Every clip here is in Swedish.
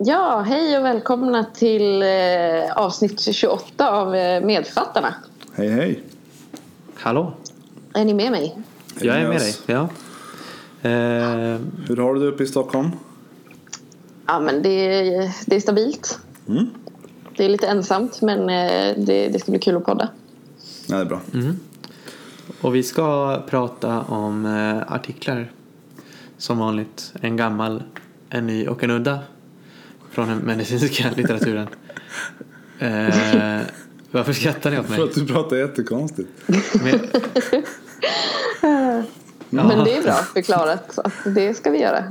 Ja, hej och välkomna till avsnitt 28 av Medfattarna. Hej, hej. Hallå. Är ni med mig? Jag är med dig, ja. Hur har du det uppe i Stockholm? Ja, men det är stabilt. Mm. Det är lite ensamt, men det ska bli kul att podda. Ja, det är bra. Mm. Och vi ska prata om artiklar. Som vanligt, en gammal, en ny och en udda. Från den medicinska litteraturen. Varför skrattar ni åt mig? För att du pratar jättekonstigt. Men det är bra förklarat. Att det ska vi göra.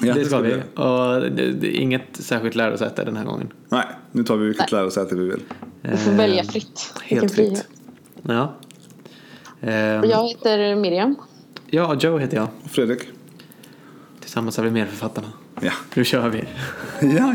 Ja, det ska vi. Och det är inget särskilt lärosäte den här gången. Nej, nu tar vi vilket lärosäte vi vill. Vi får välja fritt. Helt fritt. Ja. Jag heter Miriam. Ja, Joe heter jag. Och Fredrik. Tillsammans är vi mer författarna. Ja. Nu kör vi. Ja.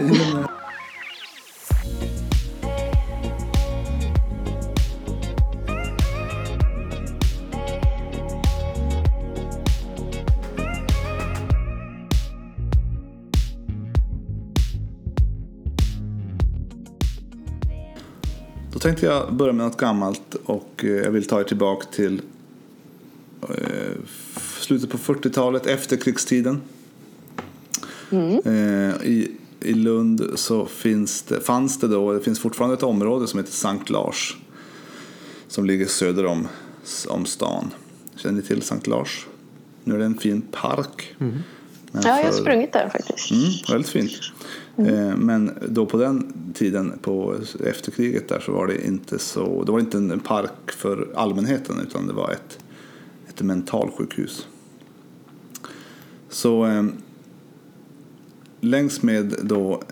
Då tänkte jag börja med något gammalt och jag vill ta er tillbaka till slutet på 40-talet, efterkrigstiden. Mm. I Lund så fanns det fortfarande ett område som heter Sankt Lars, som ligger söder om stan. Känner ni till Sankt Lars? Nu är det en fin park. Mm. Ja, jag har sprungit där faktiskt. Väldigt fint. Men då på den tiden, på efterkriget där, så var det inte så. Det var inte en park för allmänheten, utan det var ett mentalsjukhus. Så längs med då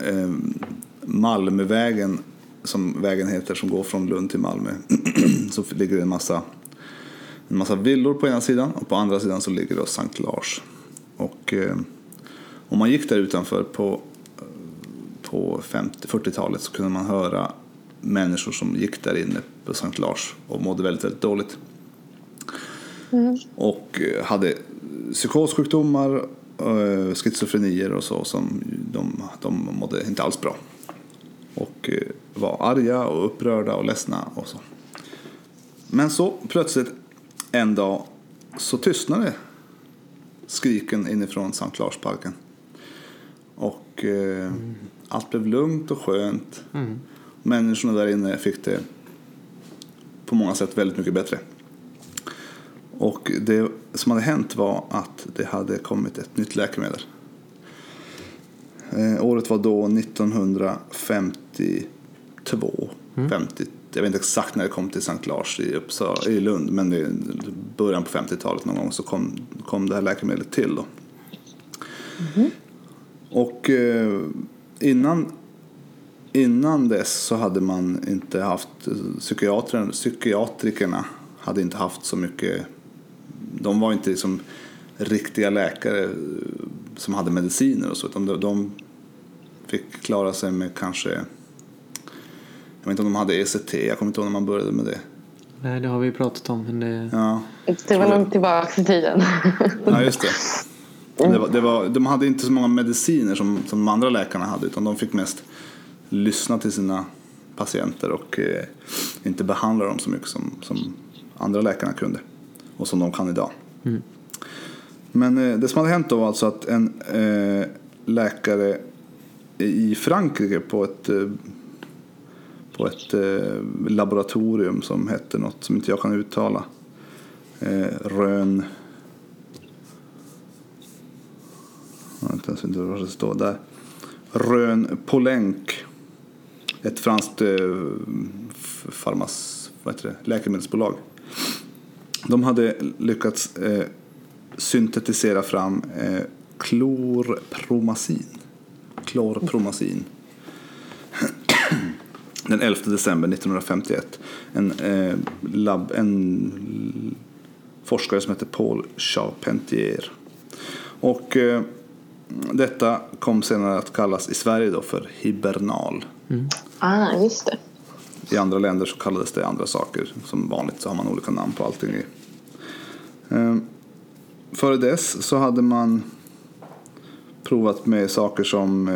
Malmövägen, som vägen heter, som går från Lund till Malmö, så ligger det en massa villor på ena sidan, och på andra sidan så ligger då Sankt Lars. Och om man gick där utanför på 40-talet så kunde man höra människor som gick där inne på Sankt Lars och mådde väldigt, väldigt dåligt. Mm. Och hade psykossjukdomar, schizofrenier och så, som de mådde inte alls bra. Och var arga och upprörda och ledsna och så. Men så plötsligt en dag så tystnade skriken inifrån Sankt Larsparken. Och allt blev lugnt och skönt. Mm. Människorna där inne fick det på många sätt väldigt mycket bättre. Och det som hade hänt var att det hade kommit ett nytt läkemedel. Året var då 1952. Mm. 50, jag vet inte exakt när det kom till Sankt Lars i Lund, men i början på 50-talet någon gång så kom det här läkemedlet till då. Mm. Och innan dess så hade man inte haft psykiatrikerna hade inte haft så mycket. De var inte liksom riktiga läkare som hade mediciner och så, utan de fick klara sig med, kanske, jag vet inte om de hade ECT, jag kommer inte ihåg när man började med det. Nej, det har vi pratat om, men det var långt tillbaka i tiden. Ja, just det. De hade inte så många mediciner som de andra läkarna hade, utan de fick mest lyssna till sina patienter och inte behandla dem så mycket som andra läkarna kunde och som de kan idag. Mm. Men det som hade hänt då var alltså att en läkare i Frankrike på ett laboratorium som hette något som inte jag kan uttala, Rön. Jag vet inte vad det står där. Rön Polenk, ett franskt läkemedelsbolag. De hade lyckats syntetisera fram klorpromazin. Den 11 december 1951. En forskare som heter Paul Charpentier. Och detta kom senare att kallas i Sverige då för hibernal. Mm. Ah, just det. I andra länder så kallades det andra saker. Som vanligt så har man olika namn på allting. Före dess så hade man provat med saker som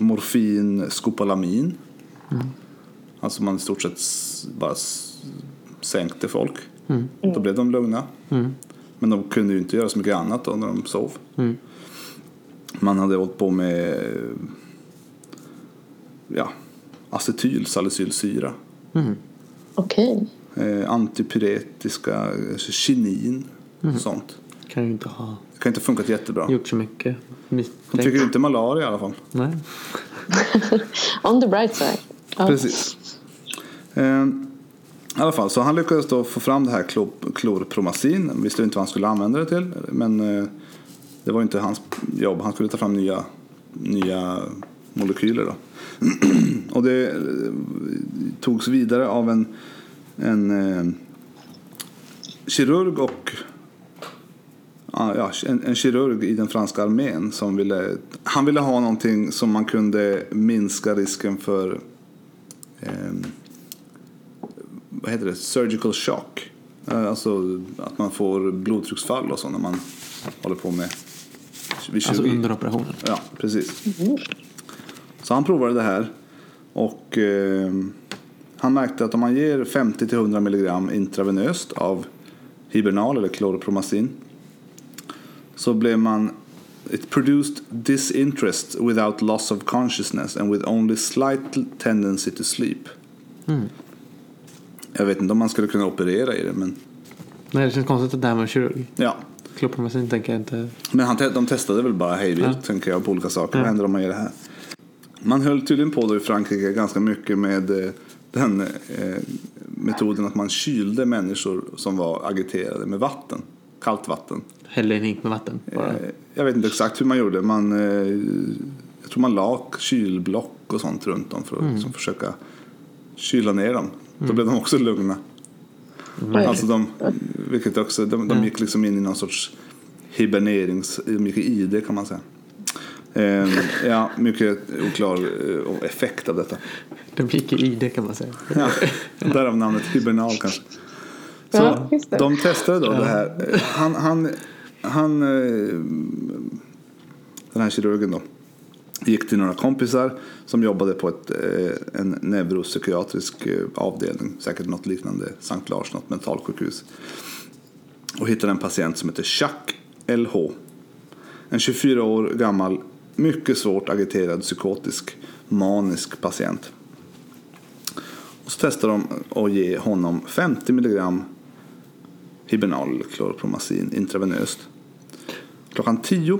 morfin, skopolamin. Mm. Alltså man i stort sett bara sänkte folk. Mm. Då blev de lugna. Mm. Men de kunde ju inte göra så mycket annat då när de sov. Mm. Man hade hållit på med acetylsalicylsyra. Mm. Okej. Okay. Antipyretiska, kinin och sånt. Kan ju inte ha. Det kan inte ha funkat jättebra. Gjort så mycket. De tycker inte malaria i alla fall. Nej. On the bright side. Oh. Precis. I alla fall, så han lyckades då få fram det här klorpromazin. Vi visste inte vad han skulle använda det till, men det var inte hans jobb. Han skulle ta fram nya molekyler då. Och det togs vidare av en kirurg och en kirurg i den franska armén som ville ha någonting som man kunde minska risken för vad heter det? Surgical shock. Alltså att man får blodtrycksfall och så när man håller på med alltså under operationen. Ja, precis. Så han provade det här och han märkte att om man ger 50-100 milligram intravenöst av hibernal eller klorpromazin så blev man it produced disinterest without loss of consciousness and with only slight tendency to sleep. Mm. Jag vet inte om man skulle kunna operera i det, men nej, det känns konstigt att det här med kirurg. Ja. Klorpromazin tänker jag inte. Men de testade väl bara hejvilt, tänker jag, på olika saker. Vad händer om man gör det här? Man höll tydligen på då i Frankrike ganska mycket med den metoden att man kylde människor som var agiterade med vatten. Kallt vatten. Hällde i en hink med vatten? Bara. Jag vet inte exakt hur man gjorde. Jag tror man la kylblock och sånt runt dem för att liksom försöka kyla ner dem. Då blev de också lugna. Mm. Alltså de gick liksom in i någon sorts hibernerings... Mycket ide kan man säga. Mycket oklar effekt av detta. De gick i ide kan man säga. Ja, därav namnet hibernal kanske. Så de testade då det här. Han den här kirurgen då gick till några kompisar som jobbade på en neuropsykiatrisk avdelning, säkert något liknande Sankt Lars, något mentalsjukhus, och hittade en patient som heter Schack LH, en 24 år gammal, mycket svårt agiterad, psykotisk, manisk patient. Och så testade de att ge honom 50 mg hibernal klorpromazin intravenöst klockan 10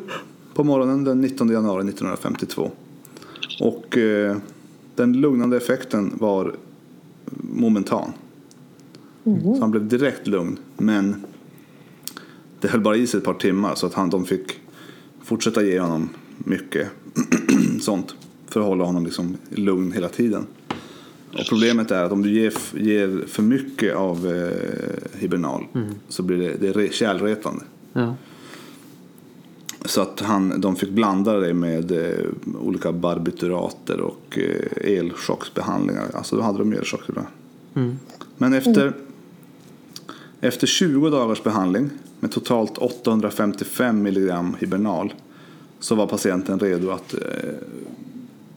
på morgonen den 19 januari 1952. Och den lugnande effekten var momentan. Så han blev direkt lugn, men det höll bara i sig ett par timmar, så att de fick fortsätta ge honom mycket sånt för att hålla honom liksom lugn hela tiden. Och problemet är att om du ger för mycket av hibernal så blir det kärlretande. Ja. Så att de fick blanda det med olika barbiturater och elchocksbehandlingar. Alltså då hade de elchock. Men efter 20 dagars behandling med totalt 855 milligram hibernal så var patienten redo att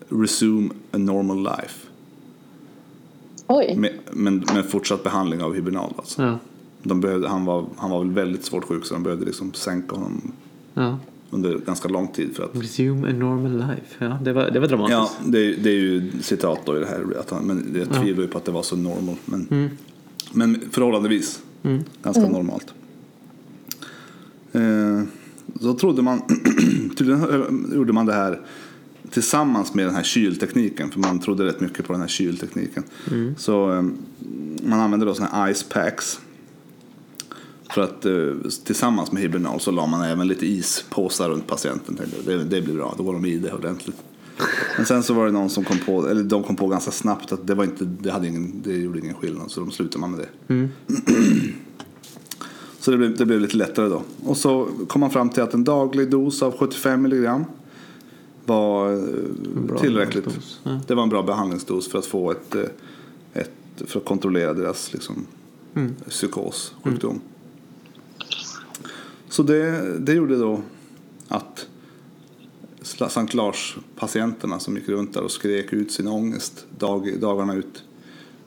resume a normal life. Oj. Men fortsatt behandling av hibernal alltså. Ja. Han var väl väldigt svårt sjuk, så de behövde liksom sänka honom under ganska lång tid för att resume a normal life. Ja, det var dramatiskt. Ja, det är ju citat då i det här, men jag tvivlar ju på att det var så normal, men förhållandevis ganska normalt. Så trodde man tydligen gjorde man det här tillsammans med den här kyltekniken, för man trodde rätt mycket på den här kyltekniken. Så man använde då såna här ice packs för att tillsammans med hibernal så la man även lite ispåsar runt patienten. Det blir bra, då går de i det ordentligt. Men sen så var det någon som kom på ganska snabbt att det var inte, det gjorde ingen skillnad, så de slutade man med det. Så det blev lite lättare då. Och så kom man fram till att en daglig dos av 75 milligram var tillräckligt. Det var en bra behandlingsdos för att få för att kontrollera deras liksom psykos, sjukdom. Så det gjorde då att Sankt Lars-patienterna som gick runt där och skrek ut sin ångest dagarna ut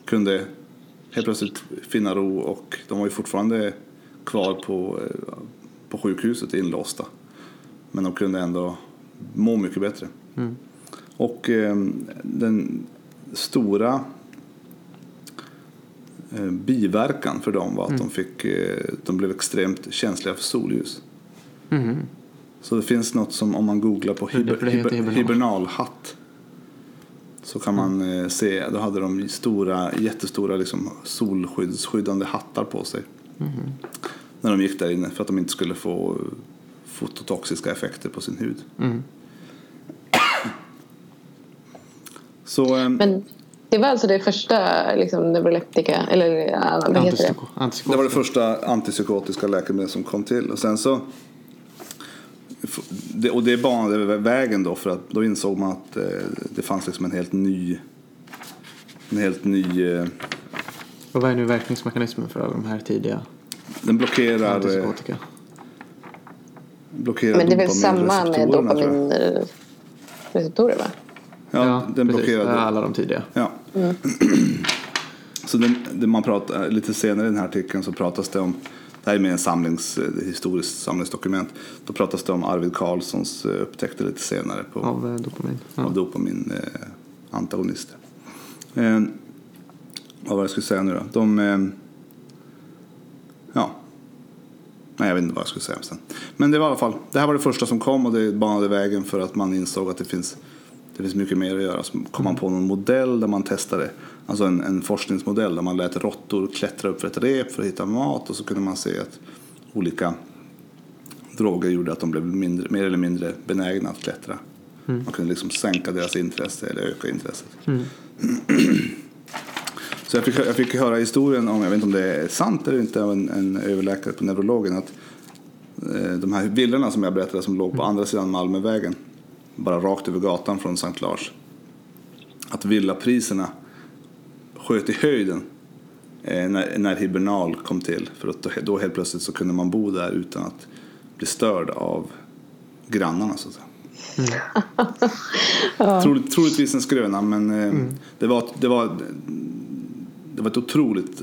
kunde helt plötsligt finna ro, och de var ju fortfarande kvar på sjukhuset inlåsta, men de kunde ändå må mycket bättre. Mm. Och den stora biverkan för dem var att de blev extremt känsliga för solljus. Mm. Så det finns något som om man googlar på hibernal hatt så kan man se, då hade de jättestora liksom solskyddande hattar på sig. Mm. När de gick där inne, för att de inte skulle få fototoxiska effekter på sin hud. Mm. Så, men det var alltså det första liksom neuroleptika, eller vad heter det? Det var det första antipsykotiska läkemedel som kom till, och sen så och det banade vägen då, för att då insåg man att det fanns liksom en helt ny och vad är nu verkningsmekanismen för alla de här tidiga? Den blockerar men det är väl samma med dopaminreceptorer, va? Ja, den blockerade alla de tidiga. Ja. Mm. Så det man pratar lite senare i den här artikeln, så pratas det om, det här är med en historiskt samlingsdokument, då pratas det om Arvid Carlssons upptäckter lite senare av dopamin. Ja. Av dopaminantagonister. Vad var det jag skulle säga nu då? Nej, jag vet inte vad jag skulle säga sen. Men det var i alla fall, det här var det första som kom, och det banade vägen för att man insåg att det finns mycket mer att göra. Så kom man på någon modell där man testade, alltså en forskningsmodell där man lät råttor klättra upp för ett rep för att hitta mat, och så kunde man se att olika droger gjorde att de blev mer eller mindre benägna att klättra. Mm. Man kunde liksom sänka deras intresse eller öka intresset. Mm. Så jag fick höra historien om, jag vet inte om det är sant eller inte, av en överläkare på neurologen, att de här villorna som jag berättade som låg på andra sidan Malmövägen, bara rakt över gatan från Sankt Lars, att villapriserna sköt i höjden när hibernal kom till, för att då helt plötsligt så kunde man bo där utan att bli störd av grannarna, så att säga. Mm. Troligtvis en skröna, men det var ett otroligt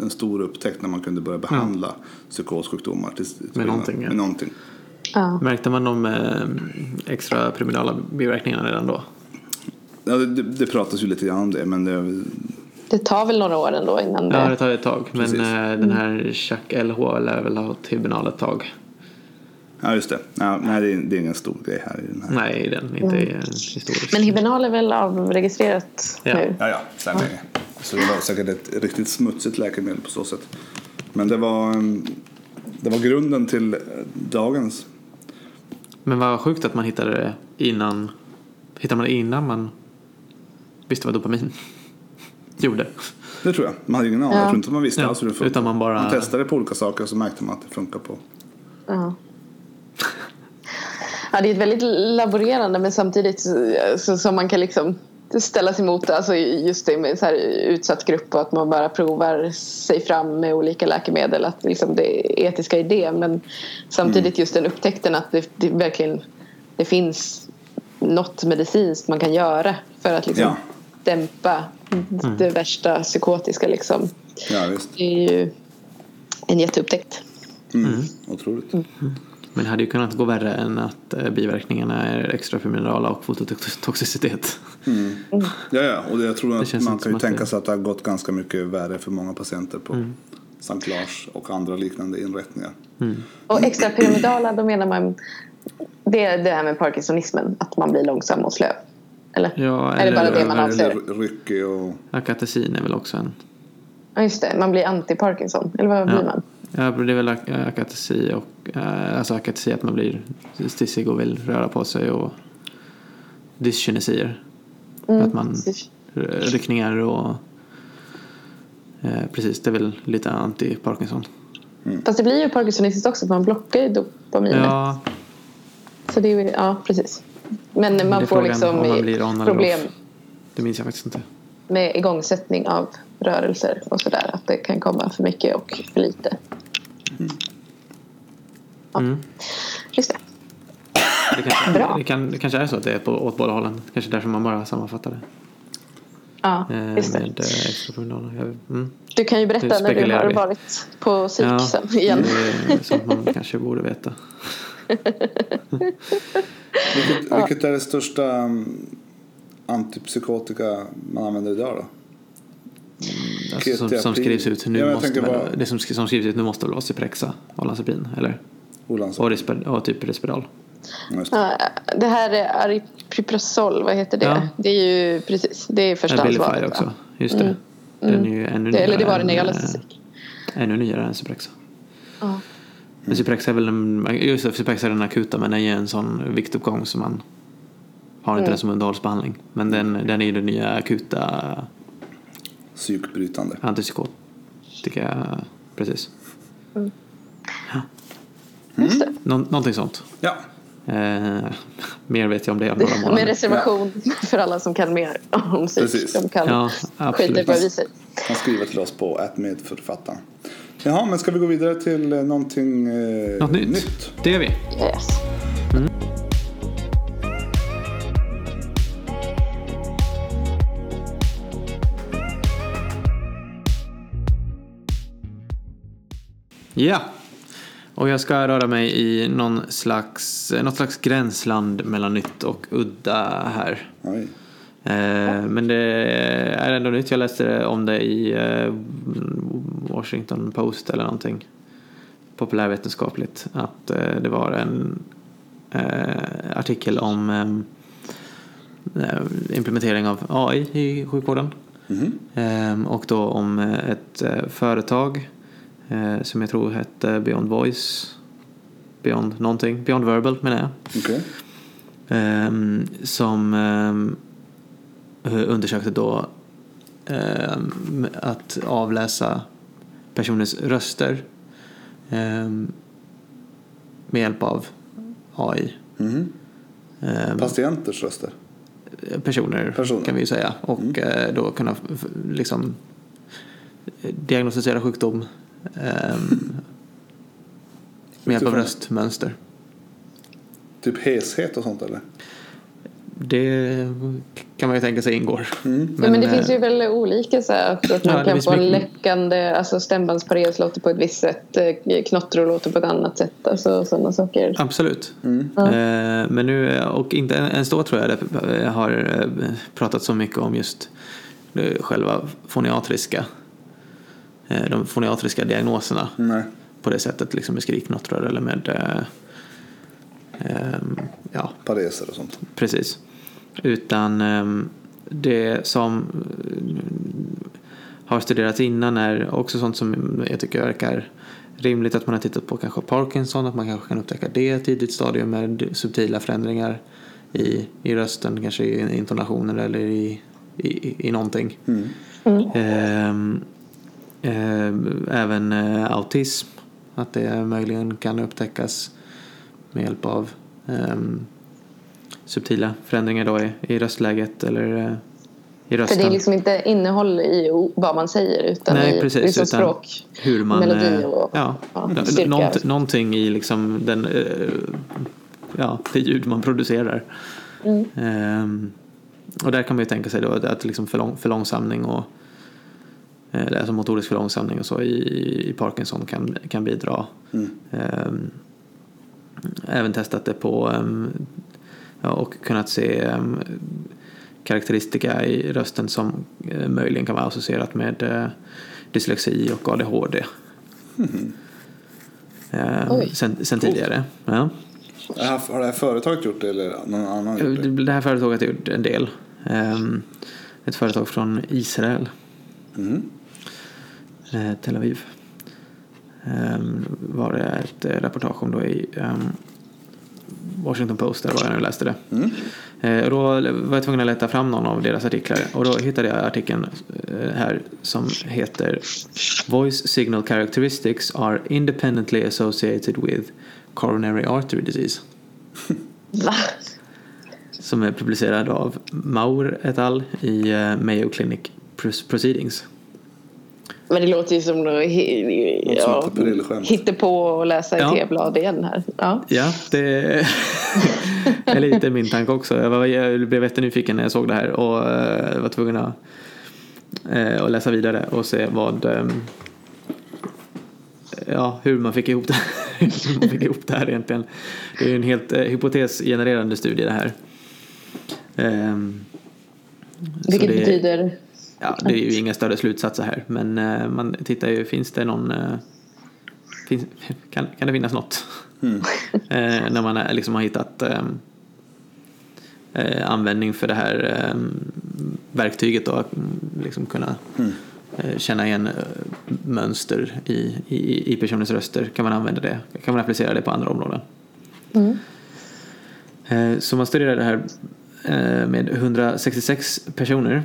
en stor upptäckt när man kunde börja behandla psykossjukdomar med någonting. Ja. Märkte man de extra primidala biverkningarna redan då? Ja, det pratas ju lite grann om det, men det tar väl några år ändå innan det... Ja, det tar ett tag. Precis. Men den här Schack LH lär väl ha hibernal ett tag. Ja, just det. Ja, nej, det är ingen stor grej här i den här. Nej, den inte är historisk. Men hibernal är väl avregistrerat nu? Ja, sen länge. Så det var säkert ett riktigt smutsigt läkemedel på så sätt. Men det var grunden till dagens. Men vad sjukt att man hittade det innan. Hittade man det innan man visste vad dopamin gjorde? Det tror jag. Man hade ingen aning. Jag tror inte man visste alls hur det funkar. Utan man testade på olika saker, och så märkte man att det funkar på. Ja. Ja, det är ett väldigt laborerande, men samtidigt som man kan liksom ställas emot, alltså just det med så här utsatt grupp, och att man bara provar sig fram med olika läkemedel, att liksom det etiska i det, men samtidigt just den upptäckten att det verkligen det finns något medicinskt man kan göra för att liksom dämpa det värsta psykotiska liksom. Ja, visst. Det är ju en jätteupptäckt. Otroligt. Men det hade ju kunnat gå värre än att biverkningarna är extrafaminerala och fototoxicitet. Mm. Ja, och jag tror att man kan ju tänka sig att det har gått ganska mycket värre för många patienter på Sankt Lars och andra liknande inrättningar. Mm. Och extrapyramidala, då menar man det är det här med parkinsonismen, att man blir långsam och slö. Eller? Ja, eller bara det man avslöjar. Ryckig och... Akatesin är väl också en... Ja, just det. Man blir anti-Parkinson. Eller vad blir man? Ja, det är väl akatesi, och alltså akatesi att man blir stissig och vill röra på sig, och dyskinesier att man ryckningar och precis, det är väl lite anti-Parkinson. Mm. Fast det blir ju parkinsonistiskt också, för man blockar ju dopaminet. Ja. Så det är ju, ja, precis. Men man får liksom man problem. Det minns jag faktiskt inte. Med igångsättning av rörelser och sådär, att det kan komma för mycket och för lite. Ja. Just det. Det kanske är så att det är åt båda hållen. Kanske därför man bara sammanfattar det. Ja, just det. Du kan ju berätta när du har varit på psyk sen igen. Det är sånt man kanske borde veta. Vilket är det största antipsykotika man använder idag då? Alltså, som skrivs ut nu som skrivs ut nu måste väl vara Cyprexa, olanzapin eller? Och typ Risperdal. Det här är aripiprazol, vad heter det? Ja. Det är ju precis, det är första ansvaret också. Just det. Den är ju ännu nyare än Cyprexa. Ja. Men Cyprexa är väl Cyprexa är den akuta, men den är ju en sån viktuppgång som man har inte den som underhållsbehandling. Men den är ju den nya akuta psykbrytande antipsykotika, precis. Ja. Någonting sånt. Ja. Mer vet jag om det. Med reservation för alla som kan mer om sig. Precis. De kan skita på viset. Han skriver till oss på @medförfattaren. Jaha, men ska vi gå vidare till någonting nytt? Det är vi. Yes. Ja. Och jag ska röra mig i något slags gränsland mellan nytt och udda här. Men det är ändå nytt. Jag läste om det i Washington Post eller någonting populärvetenskapligt. Att det var en artikel om implementering av AI i sjukvården. Mm-hmm. Och då om ett företag som jag tror hette Beyond Voice, Beyond någonting, Beyond Verbal menar jag. Okay. Som undersökte då att avläsa personers röster med hjälp av AI. Mm. Patienters röster? Personer kan vi ju säga. Och då kunna liksom diagnostisera sjukdom med hjälp av röstmönster. Typ heshet och sånt eller? Det kan man ju tänka sig ingår. Men det finns ju väl olika så här, att man kan få en läckande, alltså stämbandsparens låter på ett visst sätt, knottror låter på ett annat sätt, alltså sådana saker. Absolut. Men nu, och inte ens då tror jag det har pratat så mycket om just själva de foniatriska diagnoserna. Nej. På det sättet liksom med skriknottror eller med pareser och sånt. Precis. Utan det som har studerats innan är också sånt som jag tycker verkar rimligt att man har tittat på, kanske Parkinson, att man kanske kan upptäcka det i ett tidigt stadium med subtila förändringar i rösten, kanske i intonationer eller i någonting. Även autism, att det möjligen kan upptäckas med hjälp av subtila förändringar då i röstläget eller i rösten. För det är liksom inte innehåll i vad man säger utan utan språk, hur man, melodi och styrka. Någonting i liksom den, det ljud man producerar. Och där kan man ju tänka sig då att liksom förlångsamning och alltså motorisk förlångsamning och så i Parkinson kan bidra. Även testat det på och kunnat se karaktäristika i rösten som möjligen kan vara associerat med dyslexi och ADHD. Sen tidigare. Ja. Har det här företaget gjort det eller någon annan gjort det? Det här företaget har gjort en del. Ett företag från Israel. Tel Aviv var det ett reportage om då i Washington Post, där var jag nu läste det. Och då var jag tvungen att leta fram någon av deras artiklar, och då hittade jag artikeln här som heter Voice Signal Characteristics are independently associated with coronary artery disease. Som är publicerad av Maur et al. I Mayo Clinic Proceedings. Men det låter ju som hitta på och läsa i tv-blad igen här. Ja, det Eller lite min tanke också. Jag blev jättenyfiken när jag såg det här och var tvungen att läsa vidare och se hur man fick ihop det. Hur man fick ihop det här egentligen. Det är ju en helt hypotesgenererande studie det här. Vilket det betyder... Ja, det är ju inga större slutsatser här. Men man tittar ju, finns det någon... Kan det finnas något? När man liksom har hittat användning för det här verktyget och liksom kunna känna igen mönster i personens röster. Kan man använda det? Kan man applicera det på andra områden? Så man studerade det här med 166 personer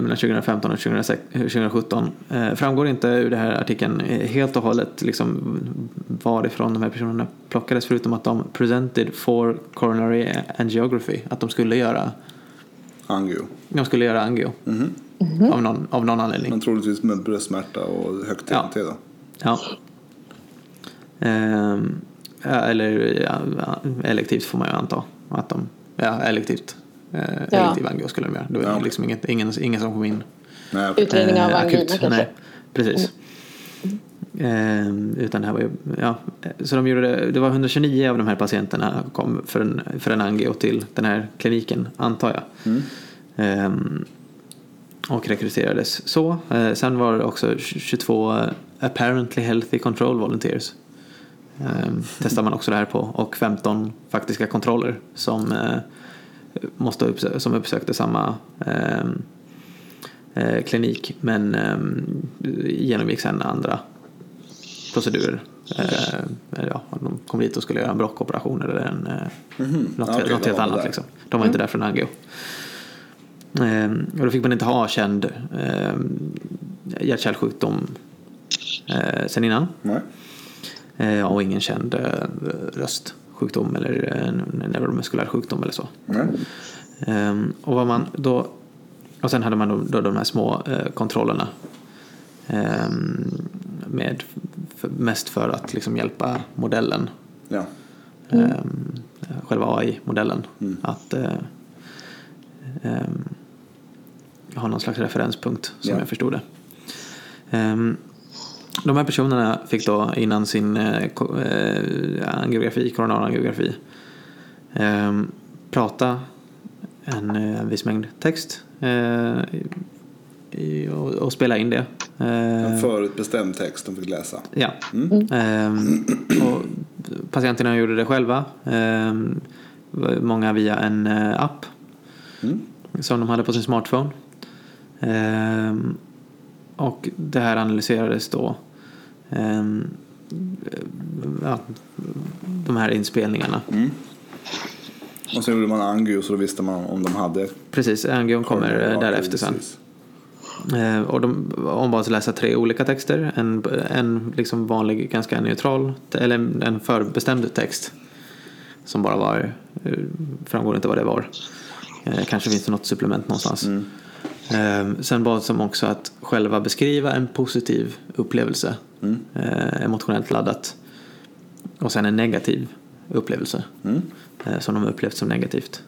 mellan 2015 och 2017. Framgår inte ur den här artikeln helt och hållet liksom varifrån de här personerna plockades, förutom att de presented for coronary angiography, att de skulle göra angio. Mm-hmm. Av någon anledning. Men troligtvis med bröstsmärta och högt TNT då. Ja. Elektivt får man ju anta att de elektivt. Elektiv angio skulle de göra. Då är det liksom ingen som kom in. Nej, utredning av angina kanske. Nej, precis. Utan det här var ju så de gjorde det var 129 av de här patienterna kom för en angio till den här kliniken, antar jag. Och rekryterades så. Sen var det också 22 apparently healthy control volunteers. Testar man också det här på, och 15 faktiska kontroller som uppsökte samma klinik, men genomgick sedan andra procedurer. De kom dit och skulle göra en brockoperation eller något helt annat. Liksom. De var inte där för en angio. Och då fick man inte ha känd hjärt-kärlsjukdom sen innan. Och ingen känd röstsjukdom eller neuromuskulär sjukdom eller så. Och vad man då, och sen hade man då de här små kontrollerna mest för att liksom hjälpa modellen, själva AI-modellen, att ha någon slags referenspunkt, som jag förstod det. De här personerna fick då innan sin koronarangiografi prata en viss mängd text och spela in det. En förutbestämd text de fick läsa. Ja. Och patienterna gjorde det själva. Många via en app som de hade på sin smartphone. Och det här analyserades då. De här inspelningarna. Och så gjorde man angio, så då visste man om de hade... Precis, angion kommer därefter sen. Och de ombads läsa 3 olika texter. En liksom vanlig, ganska neutral, eller en förbestämd text som bara var... Framgår inte vad det var. Kanske finns det något supplement någonstans. Sen bad som också att själva beskriva en positiv upplevelse, emotionellt laddat, och sen en negativ upplevelse som de upplevt som negativt.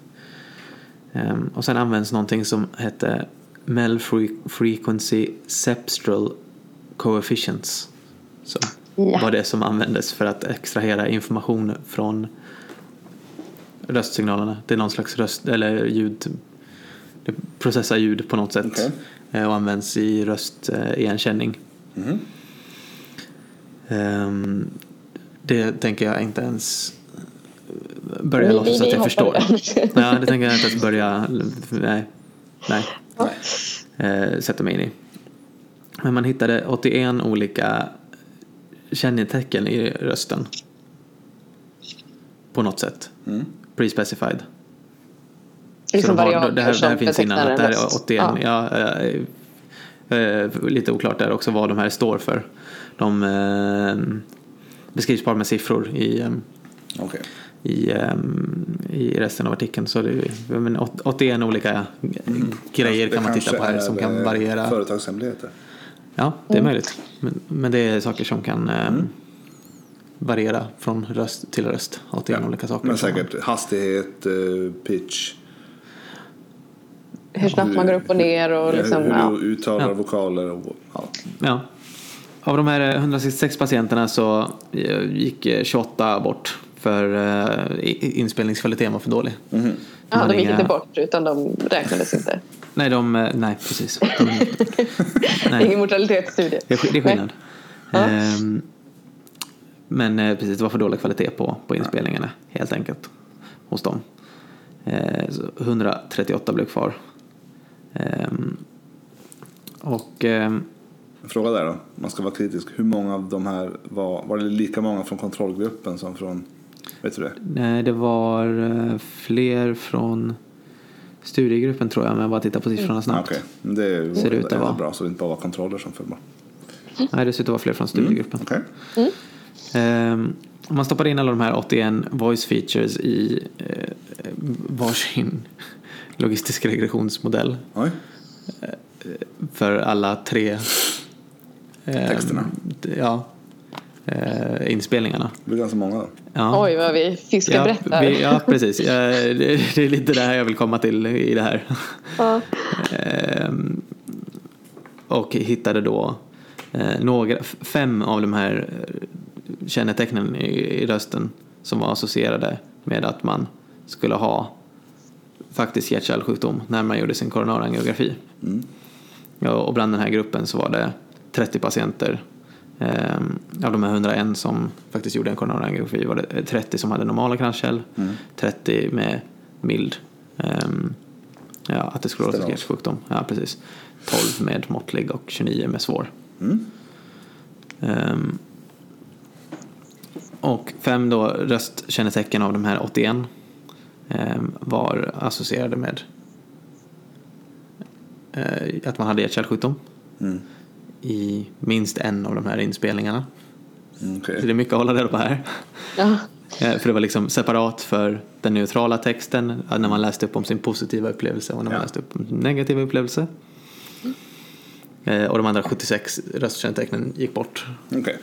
Och sen används någonting som heter Mel frequency cepstral coefficients, som var det som användes för att extrahera information från röstsignalerna. Det är någon slags röst eller ljud. Det processar ljud på något sätt, och används i röstigenkänning. Det tänker jag inte ens börja låtsas så att jag förstår. Ja, det tänker jag inte ens börja sätta mig in i. Men man hittade 81 olika kännetecken i rösten på något sätt. Pre-specified. Liksom de har, det här finns innan att det här är 81. Lite oklart där också vad de här står för. De beskrivs bara med siffror i resten av artikeln, så det är 81 olika grejer kan man titta på här som kan variera. Företagshemligheter. Ja, det är möjligt. Men det är saker som kan variera från röst till röst åt en olika saker. Men säkert hastighet, pitch. Hur snabbt man går upp och ner och liksom, hur du uttalar vokaler och allt. Ja. Av de här 166 patienterna så gick 28 bort för inspelningskvaliteten var för dålig. Mm-hmm. Ja, de gick inte bort utan de räknades inte. Nej, precis. Nej. Ingen mortalitetsstudie. Det är skillnad. Men precis, det var för dålig kvalitet på inspelningarna helt enkelt hos dem. 138 blev kvar. Fråga där då, man ska vara kritisk. Hur många av de här var det lika många från kontrollgruppen som från, vet du det? Nej, det var fler från studiegruppen tror jag, men jag bara tittar på siffrorna snabbt. Okej. Det ser ut att vara bra så det inte bara var kontroller som föll. Nej, det ser ut att vara fler från studiegruppen. Okej. Om man stoppar in alla de här 81 voice features i varsin logistisk regressionsmodell. Oj. För alla tre texterna. Inspelningarna. Det blir ganska många då. Ja. Oj, vad vi fiskeberättar. Ja, precis. Det är lite det här jag vill komma till i det här. Ja. Och hittade då fem av de här kännetecknen i rösten som var associerade med att man skulle ha faktiskt hjärt-kärlsjukdom när man gjorde sin koronarangiografi. Och bland den här gruppen så var det 30 patienter av de här 101 som faktiskt gjorde en koronarangiografi var det 30 som hade normala kranskärl, 30 med mild aterosklerotisk hjärtsjukdom, 12 med måttlig och 29 med svår. Och 5 då röstkännetecken av de här 81 var associerade med att man hade hjärt-kärlsjukdom i minst en av de här inspelningarna. Okay. Så det är mycket att hålla reda på här. Ja. För det var liksom separat för den neutrala texten när man läste upp om sin positiva upplevelse och när man läste upp om sin negativa upplevelse. Och de andra 76 röstkännetecknen gick bort. Okay.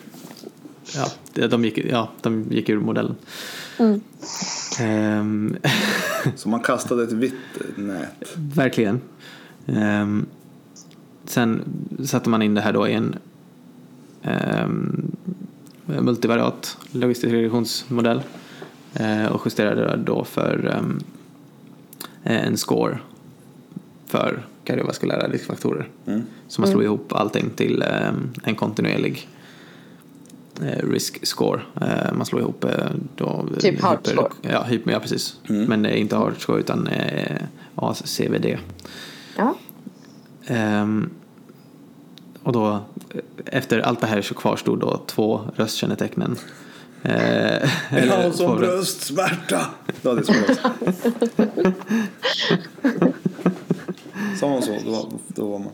Ja, de gick ur modellen. Så man kastade ett vitt nät. Verkligen. Sen satte man in det här då i en multivariat logistisk regressionsmodell och justerade då för en score för kardiovaskulära riskfaktorer. Så man slog ihop allting till en kontinuerlig risk score. Man slår ihop då typ hard score. Ja, precis. Men inte hard score utan ACVD. Ja. Och då efter allt det här så kvarstod då 2 röstkännetecknen. Eller som bröstsmärta. Ja, det är svårt. Då var man.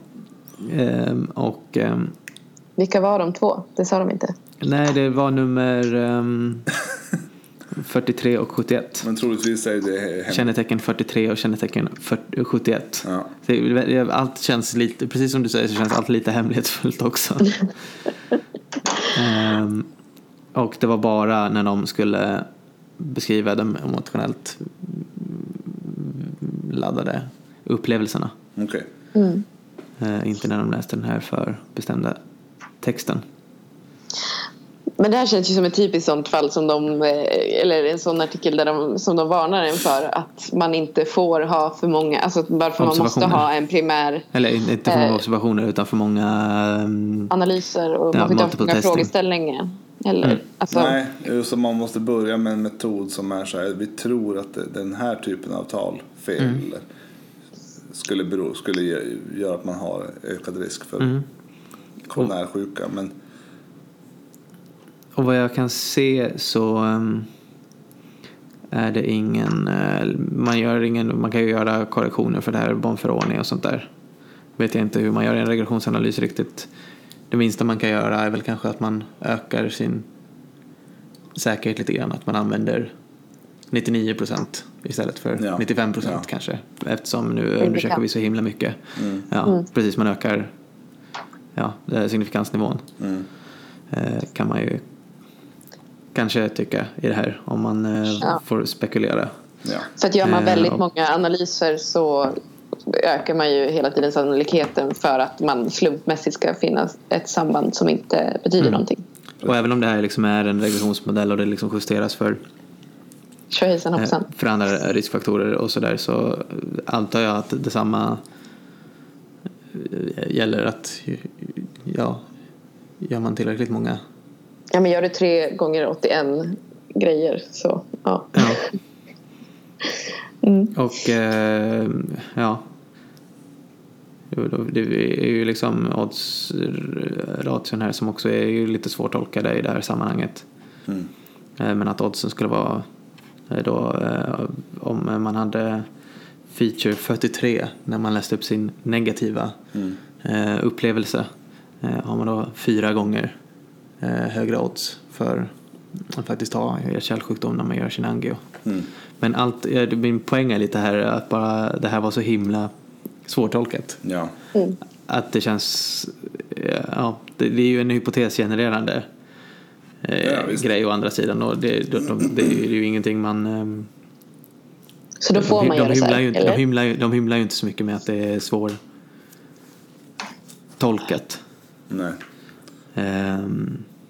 Vilka var de 2? Det sa de inte. Nej, det var nummer 43 och 71. Men troligtvis är det kännetecken 43 och kännetecken 71. Ja. Allt känns lite, precis som du säger, så känns allt lite hemlighetsfullt också. Och det var bara när de skulle beskriva de emotionellt laddade upplevelserna. Okej. Inte när de läste den här för bestämda texten. Men det här känns ju som ett typiskt sånt fall som eller en sån artikel där som de varnar inför att man inte får ha för många, alltså varför man måste ha en primär, eller inte för många observationer utan för många analyser och man inte ha för många frågeställningar eller alltså. Nej, just man måste börja med en metod som är så här, vi tror att den här typen av talfel skulle göra att man har ökad risk för koronärsjuka, men och vad jag kan se så är det ingen man kan ju göra korrektioner för det här Bonferroni och sånt där. Vet jag inte hur man gör en regressionsanalys riktigt. Det minsta man kan göra är väl kanske att man ökar sin säkerhet lite grann, att man använder 99% istället för 95% kanske, eftersom nu undersöker vi så himla mycket. Precis, man ökar significansnivån. Kan man ju kanske jag tycker i det här, om man får spekulera. Ja. För att gör man väldigt många analyser så ökar man ju hela tiden sannolikheten för att man slumpmässigt ska finna ett samband som inte betyder någonting. Och även om det här liksom är en regressionsmodell och det liksom justeras för andra riskfaktorer och sådär, så antar jag att detsamma gäller, att gör man tillräckligt många. Ja, men gör du 3 gånger 81 grejer så ja. Och det är ju liksom oddsration här som också är ju lite svårtolkade i det här sammanhanget. Men att oddsen skulle vara då, om man hade feature 43 när man läste upp sin negativa upplevelse, har man då 4 gånger högre odds för att faktiskt ha kärlsjukdom när man gör sin angio. Men min poäng är lite här att bara det här var så himla svårtolkat. Ja. Att det känns, det är ju en hypotesgenererande grej å andra sidan, och det är ju ingenting man. Så då får man göra så här, eller? De hymlar ju inte så mycket med att det är svårtolkat. Nej.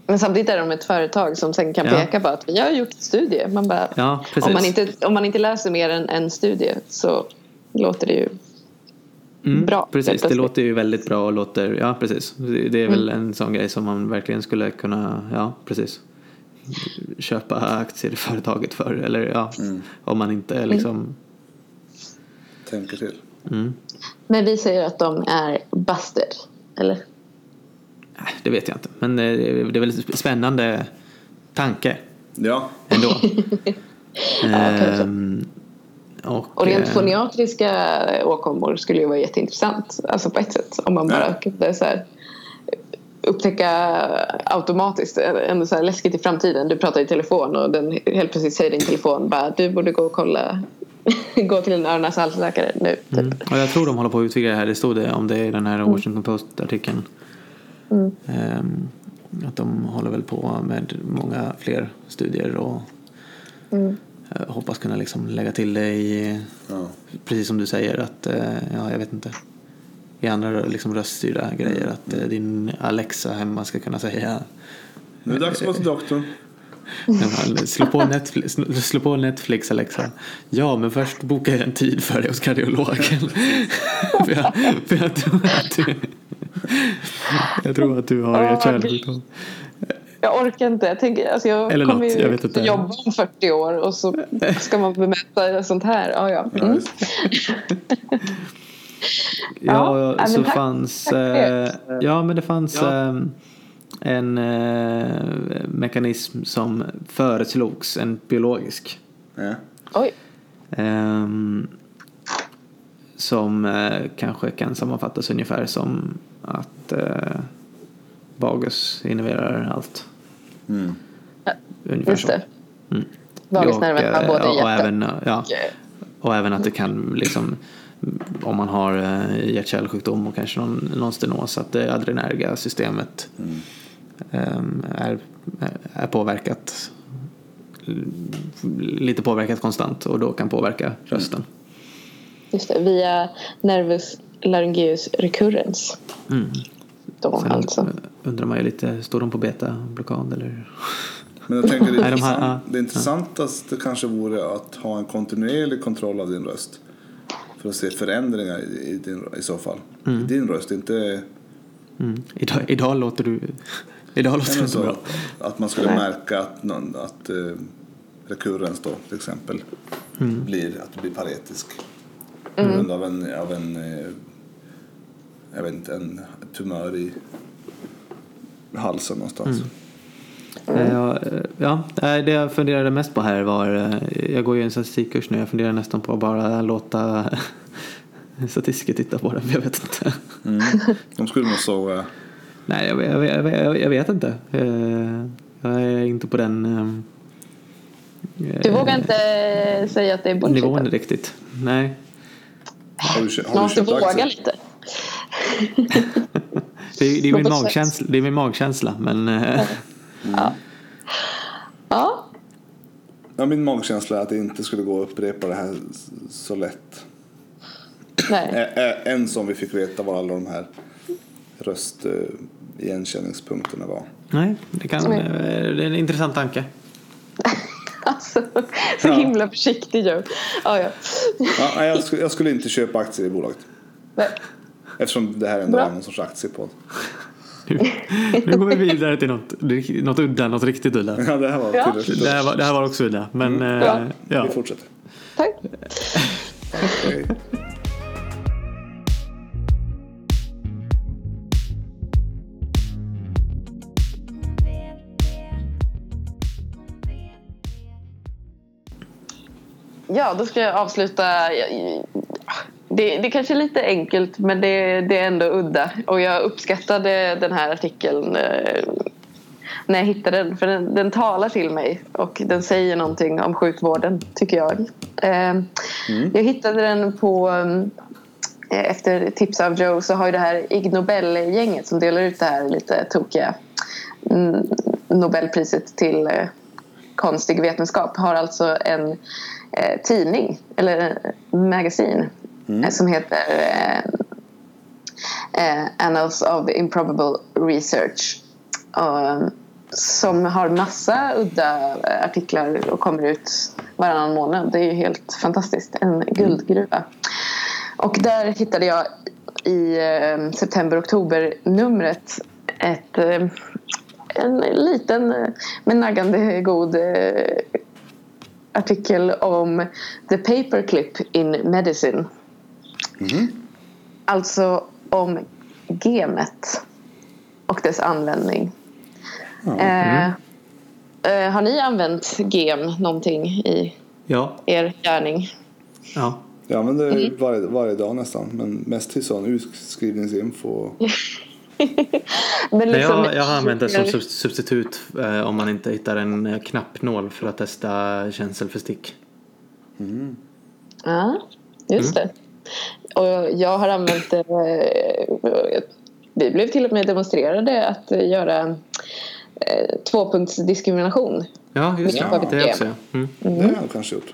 Men samtidigt är de ett företag som sen kan peka på att vi har gjort studie. Man bara, om man inte läser mer än en studie så låter det ju bra. Precis, det låter ju väldigt bra och låter, ja precis. Det är väl en sån grej som man verkligen skulle kunna, köpa aktier i företaget för, eller om man inte liksom tänker till. Men vi säger att de är busted, eller? Det vet jag inte, men det är väl en spännande tanke. Ja. Ändå. Och rent foniatriska åkommor skulle ju vara jätteintressant, alltså på ett sätt, om man bara kunde så här upptäcka automatiskt ändå så här läskigt i framtiden. Du pratar i telefon och den helt plötsligt säger din telefon bara, du borde gå och kolla gå till en öronas halsläkare nu typ. Och jag tror de håller på att utvidga det här, det stod det om det i den här Washington Post-artikeln. Att de håller väl på med många fler studier och hoppas kunna liksom lägga till det i, precis som du säger, att jag vet inte, i andra liksom röststyrda grejer, att din Alexa hemma ska kunna säga, nu är det dags att vara till doktorn. Slå på Netflix, Alexa. Ja, men först bokar jag en tid för dig hos kardiologen. för jag tror att du har ett kärlsjukdom. Jag orkar inte. Jag kommer ju att jobba om 40 år och så ska man bemöta sånt här. En mekanism som föreslogs, en biologisk som kanske kan sammanfattas ungefär som att vagus innerverar allt. Ungefär så. Vagusnerven har både och även att det kan liksom, om man har hjärt-kärlsjukdom och kanske någon stenos, att det adrenerga systemet är påverkat, lite påverkat konstant, och då kan påverka rösten. Just det, via nervus laryngeus recurrens. Sen alltså undrar man ju lite, står de på beta-blockad eller? Men jag tänker det intressantaste kanske vore att ha en kontinuerlig kontroll av din röst för att se förändringar i så fall. I din röst, inte. Idag låter du inte så bra. Att man skulle märka att rekurrens då till exempel blir paretisk på grund av en tumör i halsen någonstans. Det jag funderade mest på här var, jag går ju en statistikkurs nu, jag funderar nästan på att bara låta statistiker titta på det, jag vet inte. De skulle nog så. Nej, jag vet inte. Jag är inte på den. Du vågar inte säga att det är bullshit. Nivån är riktigt. Nej. Har du måste våga lite. Det är min magkänsla, men. Ja, min magkänsla är att det inte skulle gå att upprepa det här så lätt. Nej. En som vi fick veta var alla de här röstigenkänningspunkterna var. Nej, det är en intressant tanke. Alltså, så himla försiktig jag. Ja. Jag skulle inte köpa aktier i bolaget. Nej. Eftersom det här ändå var någon sorts aktiepodd. Nu går vi vidare till något udda, något riktigt udda. Ja, det här var tydligt. Det här var också udda, men ja. Vi fortsätter. Tack. Okay. Ja, då ska jag avsluta. Det kanske är lite enkelt, men det är ändå udda. Och jag uppskattade den här artikeln när jag hittade den. För den talar till mig och den säger någonting om sjukvården, tycker jag. Jag hittade den på... Efter tips av Joe så har ju det här Ig Nobel-gänget som delar ut det här lite tokiga Nobelpriset till konstig vetenskap. Har alltså en tidning, eller magasin, som heter Annals of Improbable Research, som har massa udda artiklar och kommer ut varannan månad. Det är ju helt fantastiskt, en guldgruva. Och där hittade jag i september-oktober-numret en liten men naggande god artikel om the paperclip in medicine. Alltså om genet och dess användning. Har ni använt gem någonting i er gärning? Ja, jag använder det varje dag nästan, men mest till sån utskrivningsinfo. Men liksom, jag har använt det som substitut om man inte hittar en knappnål för att testa känsel för stick. Ja, just det. Och jag har använt det. Vi blev till och med demonstrerade att göra tvåpunktsdiskrimination. Ja, just det. Ja, det har jag också. Det har jag kanske gjort.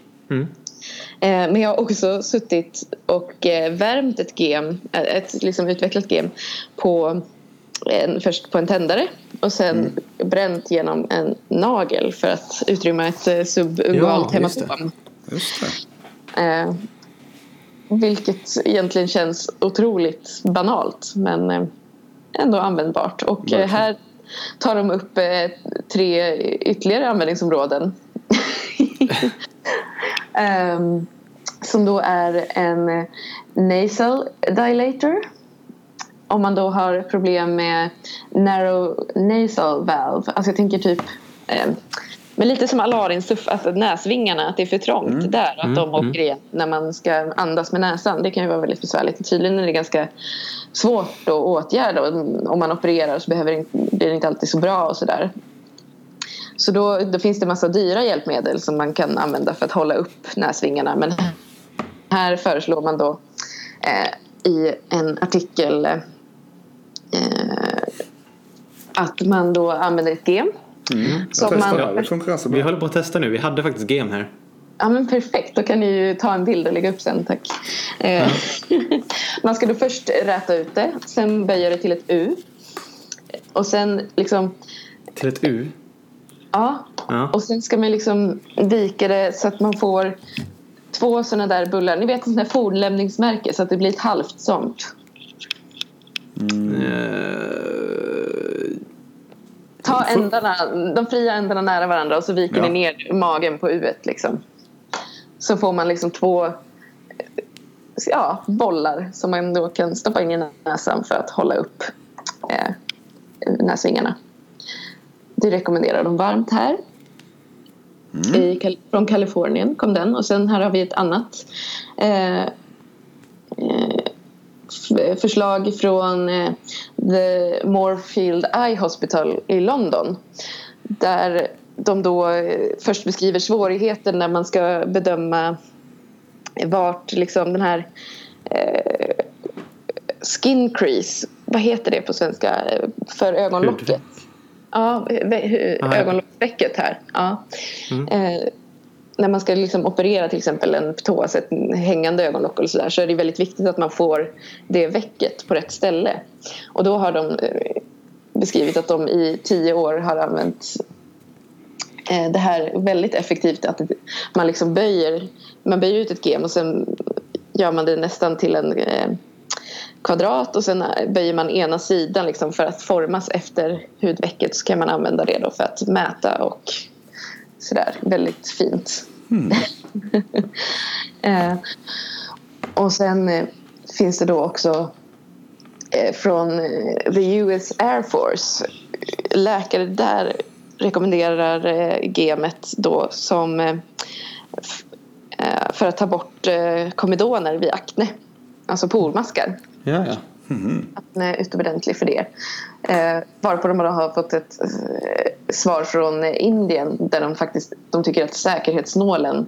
Men jag har också suttit och värmt ett gem, ett liksom utvecklat gem först på en tändare och sen bränt genom en nagel för att utrymma ett subungualt hematom. Just det. Vilket egentligen känns otroligt banalt, men ändå användbart. Och här tar de upp tre ytterligare användningsområden. Som då är en nasal dilator om man då har problem med narrow nasal valve, alltså jag tänker typ men lite som alarinstuff, alltså näsvingarna, att det är för trångt där, att de åker igen när man ska andas med näsan. Det kan ju vara väldigt besvärligt. Tydligen är det ganska svårt att åtgärda, och om man opererar så blir det inte alltid så bra och sådär. Så då finns det massa dyra hjälpmedel som man kan använda för att hålla upp näsvingarna. Men här föreslår man då i en artikel att man då använder ett gem. Vi håller på att testa nu. Vi hade faktiskt gem här. Ja, men perfekt. Då kan ni ju ta en bild och lägga upp sen, tack. Man ska då först räta ut det. Sen böja det till ett U. Och sen liksom... Till ett U? Ja, och sen ska man liksom vika det så att man får två sådana där bullar. Ni vet, sådana där fornlämningsmärke, så att det blir ett halvt sånt. Ta de fria ändarna nära varandra och så viker ni ner magen på uet liksom. Så får man liksom två bollar som man då kan stoppa in i näsan för att hålla upp näsvingarna. Du rekommenderar dem varmt här. Från Kalifornien kom den. Och sen här har vi ett annat förslag från The Moorfield Eye Hospital i London. Där de då först beskriver svårigheten när man ska bedöma vart liksom den här skin crease, vad heter det på svenska, för ögonlocket. Ja, ögonlocksbäcket här. när man ska liksom operera till exempel en ptos, ett hängande ögonlock och sådär, så är det väldigt viktigt att man får det väcket på rätt ställe. Och då har de beskrivit att de i 10 år har använt det här väldigt effektivt, att man liksom böjer ut ett gem och sen gör man det nästan till en kvadrat och sen böjer man ena sidan liksom för att formas efter hudvecket, så kan man använda det då för att mäta och sådär, väldigt fint. Och sen finns det då också från the US Air Force, läkare där rekommenderar gemet då som för att ta bort komedoner vid akne, alltså pormaskar. Ja, ja. Akne är utomordentlig för det. Varpå de har fått ett svar från Indien där de faktiskt de tycker att säkerhetsnålen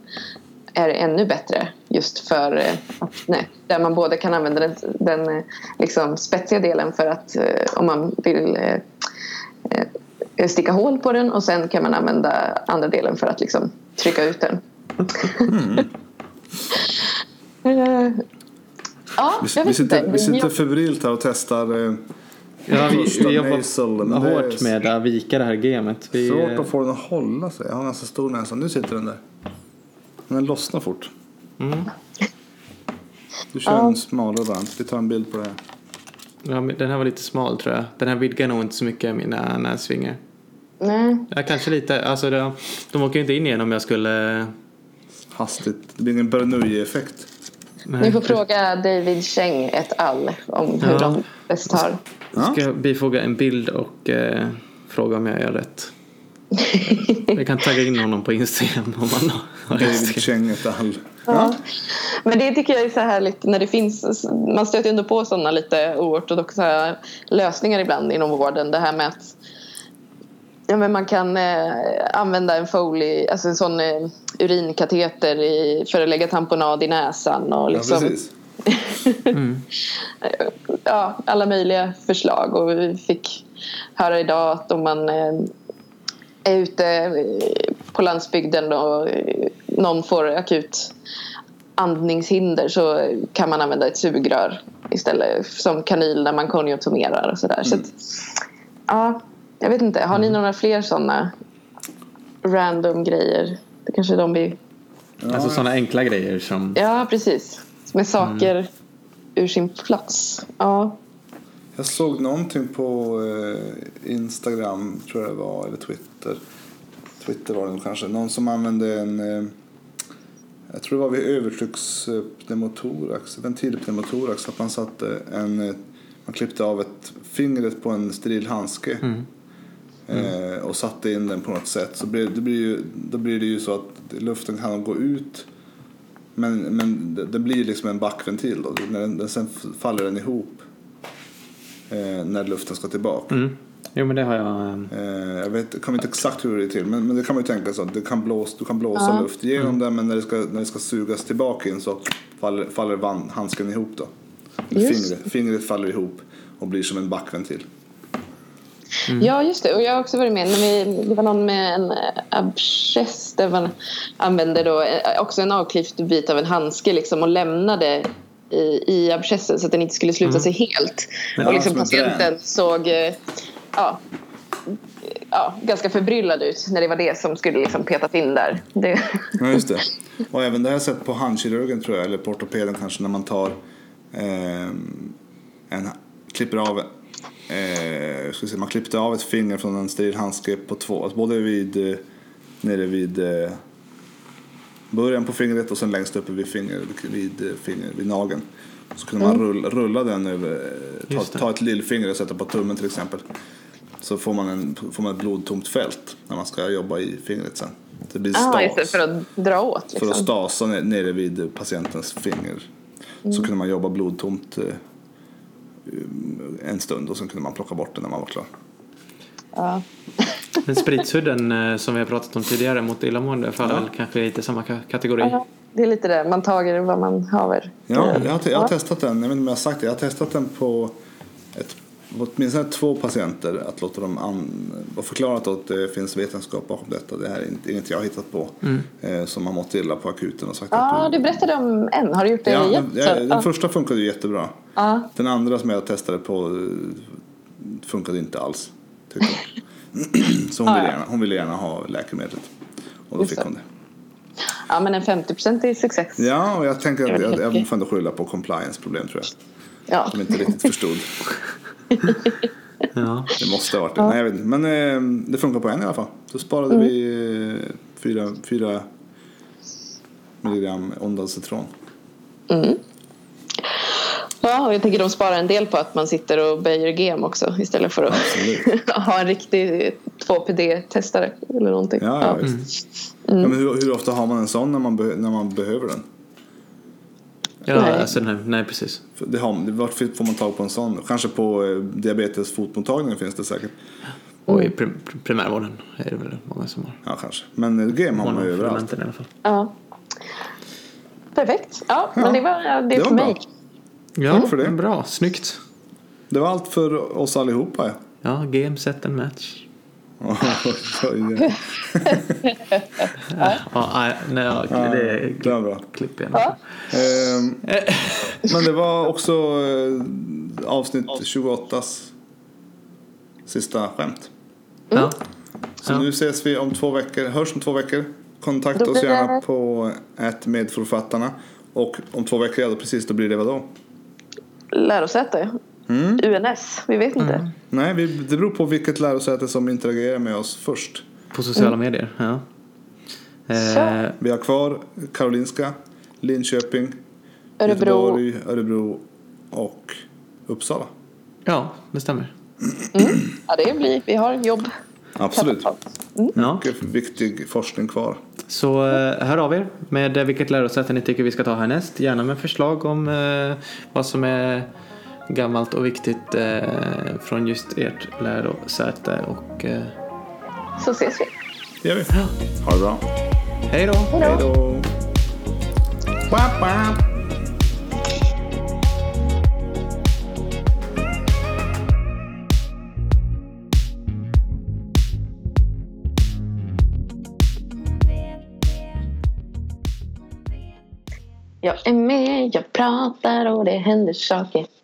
är ännu bättre just för akne. Där man både kan använda den liksom spetsiga delen för att om man vill sticka hål på den, och sen kan man använda andra delen för att liksom trycka ut den. Ja, vi sitter febrilt här och testar. Ja, vi jobbar hårt med att vika det här gemet. Svårt att få den att hålla sig. Jag har en ganska stor näsa. Nu sitter den där. Den lossnar fort. Du kör en smalare variant. Vi tar en bild på det här. Ja, den här var lite smal tror jag. Den här vidgar nog inte så mycket mina näsvingar. Nej. Ja, kanske lite. Alltså, de åker ju inte in igen om jag skulle... Hastigt. Det blir en Bernoulli-effekt. Nej. Ni får fråga David Keng et al. Om hur de bäst har. Ja. Ska jag bifoga en bild och fråga om jag gör rätt? Vi kan tagga in honom på Instagram om man har David Keng et al. Ja. Men det tycker jag är så härligt när det finns, man stöter ändå på sådana lite oortodoxa lösningar ibland inom vården. Det här med att men man kan använda en Foley, alltså en sån urinkateter för att lägga tamponad i näsan och liksom. Ja, precis. Ja, alla möjliga förslag, och vi fick höra idag att om man är ute på landsbygden och någon får akut andningshinder så kan man använda ett sugrör istället, som kanyl när man koniotomerar och sådär. Så att, ja, jag vet inte, har ni några fler sådana random grejer? Det kanske är de vi... Alltså sådana enkla grejer som... Ja, precis. Med saker ur sin plats. Ja. Jag såg någonting på Instagram, tror jag det var, eller Twitter. Twitter var det kanske. Någon som använde en... jag tror det var vid övertryckspneumotorax, ventilpneumotorax, att man satte en... Man klippte av ett fingret på en steril handske och satte in den på något sätt. Så då blir det ju så att luften kan gå ut, men det blir liksom en backventil då. Sen faller den ihop när luften ska tillbaka. Jo, men det har jag... jag kommer inte exakt hur det är till, men det kan man ju tänka så. Du kan blåsa luft genom den, men när det ska sugas tillbaka in så faller handsken ihop då. Fingret faller ihop och blir som en backventil. Ja, just det. Och jag har också varit med det var någon med en abscess där man använde då också en avklippt bit av en handske liksom, och lämnade i abscessen så att den inte skulle sluta sig helt. Ja, och liksom patienten såg ganska förbryllad ut när det var det som skulle liksom petat in där. Ja, just det. Och även det här sett på handkirurgen tror jag, eller på ortopeden kanske, när man tar man klippte av ett finger från en steril handske på 2, alltså både nere vid början på fingret och sen längst uppe vid nageln, så kunde man rulla den över, ta ett lillfinger och sätta på tummen till exempel, så får man ett blodtomt fält när man ska jobba i fingret sen. Det blir stas, för att dra åt liksom. För att stasa nere vid patientens finger. Så kunde man jobba blodtomt en stund och sen kunde man plocka bort den när man var klar. Ja. Men spritshudden som vi har pratat om tidigare mot illamående faller kanske lite samma kategori. Ja, det är lite det. Man tager vad man haver. Ja, jag har testat den. Jag vet inte om jag har sagt det. Jag har testat den på ett åtminstone 2 patienter att låta dem och förklarat att det finns vetenskap bakom detta. Det här är inte jag har hittat på. Som har mått illa på akuten och sagt att du berättade om en. Har du gjort det? Den första funkade ju jättebra. Den andra som jag testade på funkade inte alls. Så hon ville gärna ha läkemedlet. Och då fick hon det. Ja, men en 50% är success. Ja, och jag tänker att jag får ändå skylla på compliance-problem, tror jag. Ja. Som inte riktigt förstod. Ja. Det måste ha varit det. Ja. Nej, jag vet inte. Men det funkar på en i alla fall. Så sparade vi 4 milligram ondacetron. Ja, och jag tänker de sparar en del på att man sitter och böjer gem också. Istället för att ha en riktig 2PD-testare eller någonting. Ja. Ja, men hur ofta har man en sån när man behöver den? Ja, nej, precis. Vart får man tag på en sån? Kanske på diabetes fotmottagningen finns det säkert. Och i primärvården är det väl många som har. Ja, kanske. Men gem har man ju överallt. I alla fall. Ja. Perfekt. Ja, men det var för mig. Ja, för det. Bra, snyggt. Det var allt för oss allihopa. Ja, game, set and match. Men det var också avsnitt 28:s sista skämt. Så nu ses vi om 2 veckor. Hörs om 2 veckor. Kontakta oss gärna på @medförfattarna. Och om 2 veckor, då blir det vad då? Lärosäte. UNS, vi vet inte. Nej, det beror på vilket lärosäte som interagerar med oss först. På sociala medier, ja. Vi har kvar Karolinska, Linköping, Göteborg, Örebro och Uppsala. Ja, det stämmer. Ja, det blir. Vi har jobb. Absolut. Mycket viktig forskning kvar. Så hör av er med vilket lärosäte ni tycker vi ska ta härnäst. Gärna med förslag om vad som är gammalt och viktigt från just ert lärosäte. Och så ses vi. Det gör vi. Ha det bra. Hej då. Hej då. Pappa. Jag är med, jag pratar och det händer saker.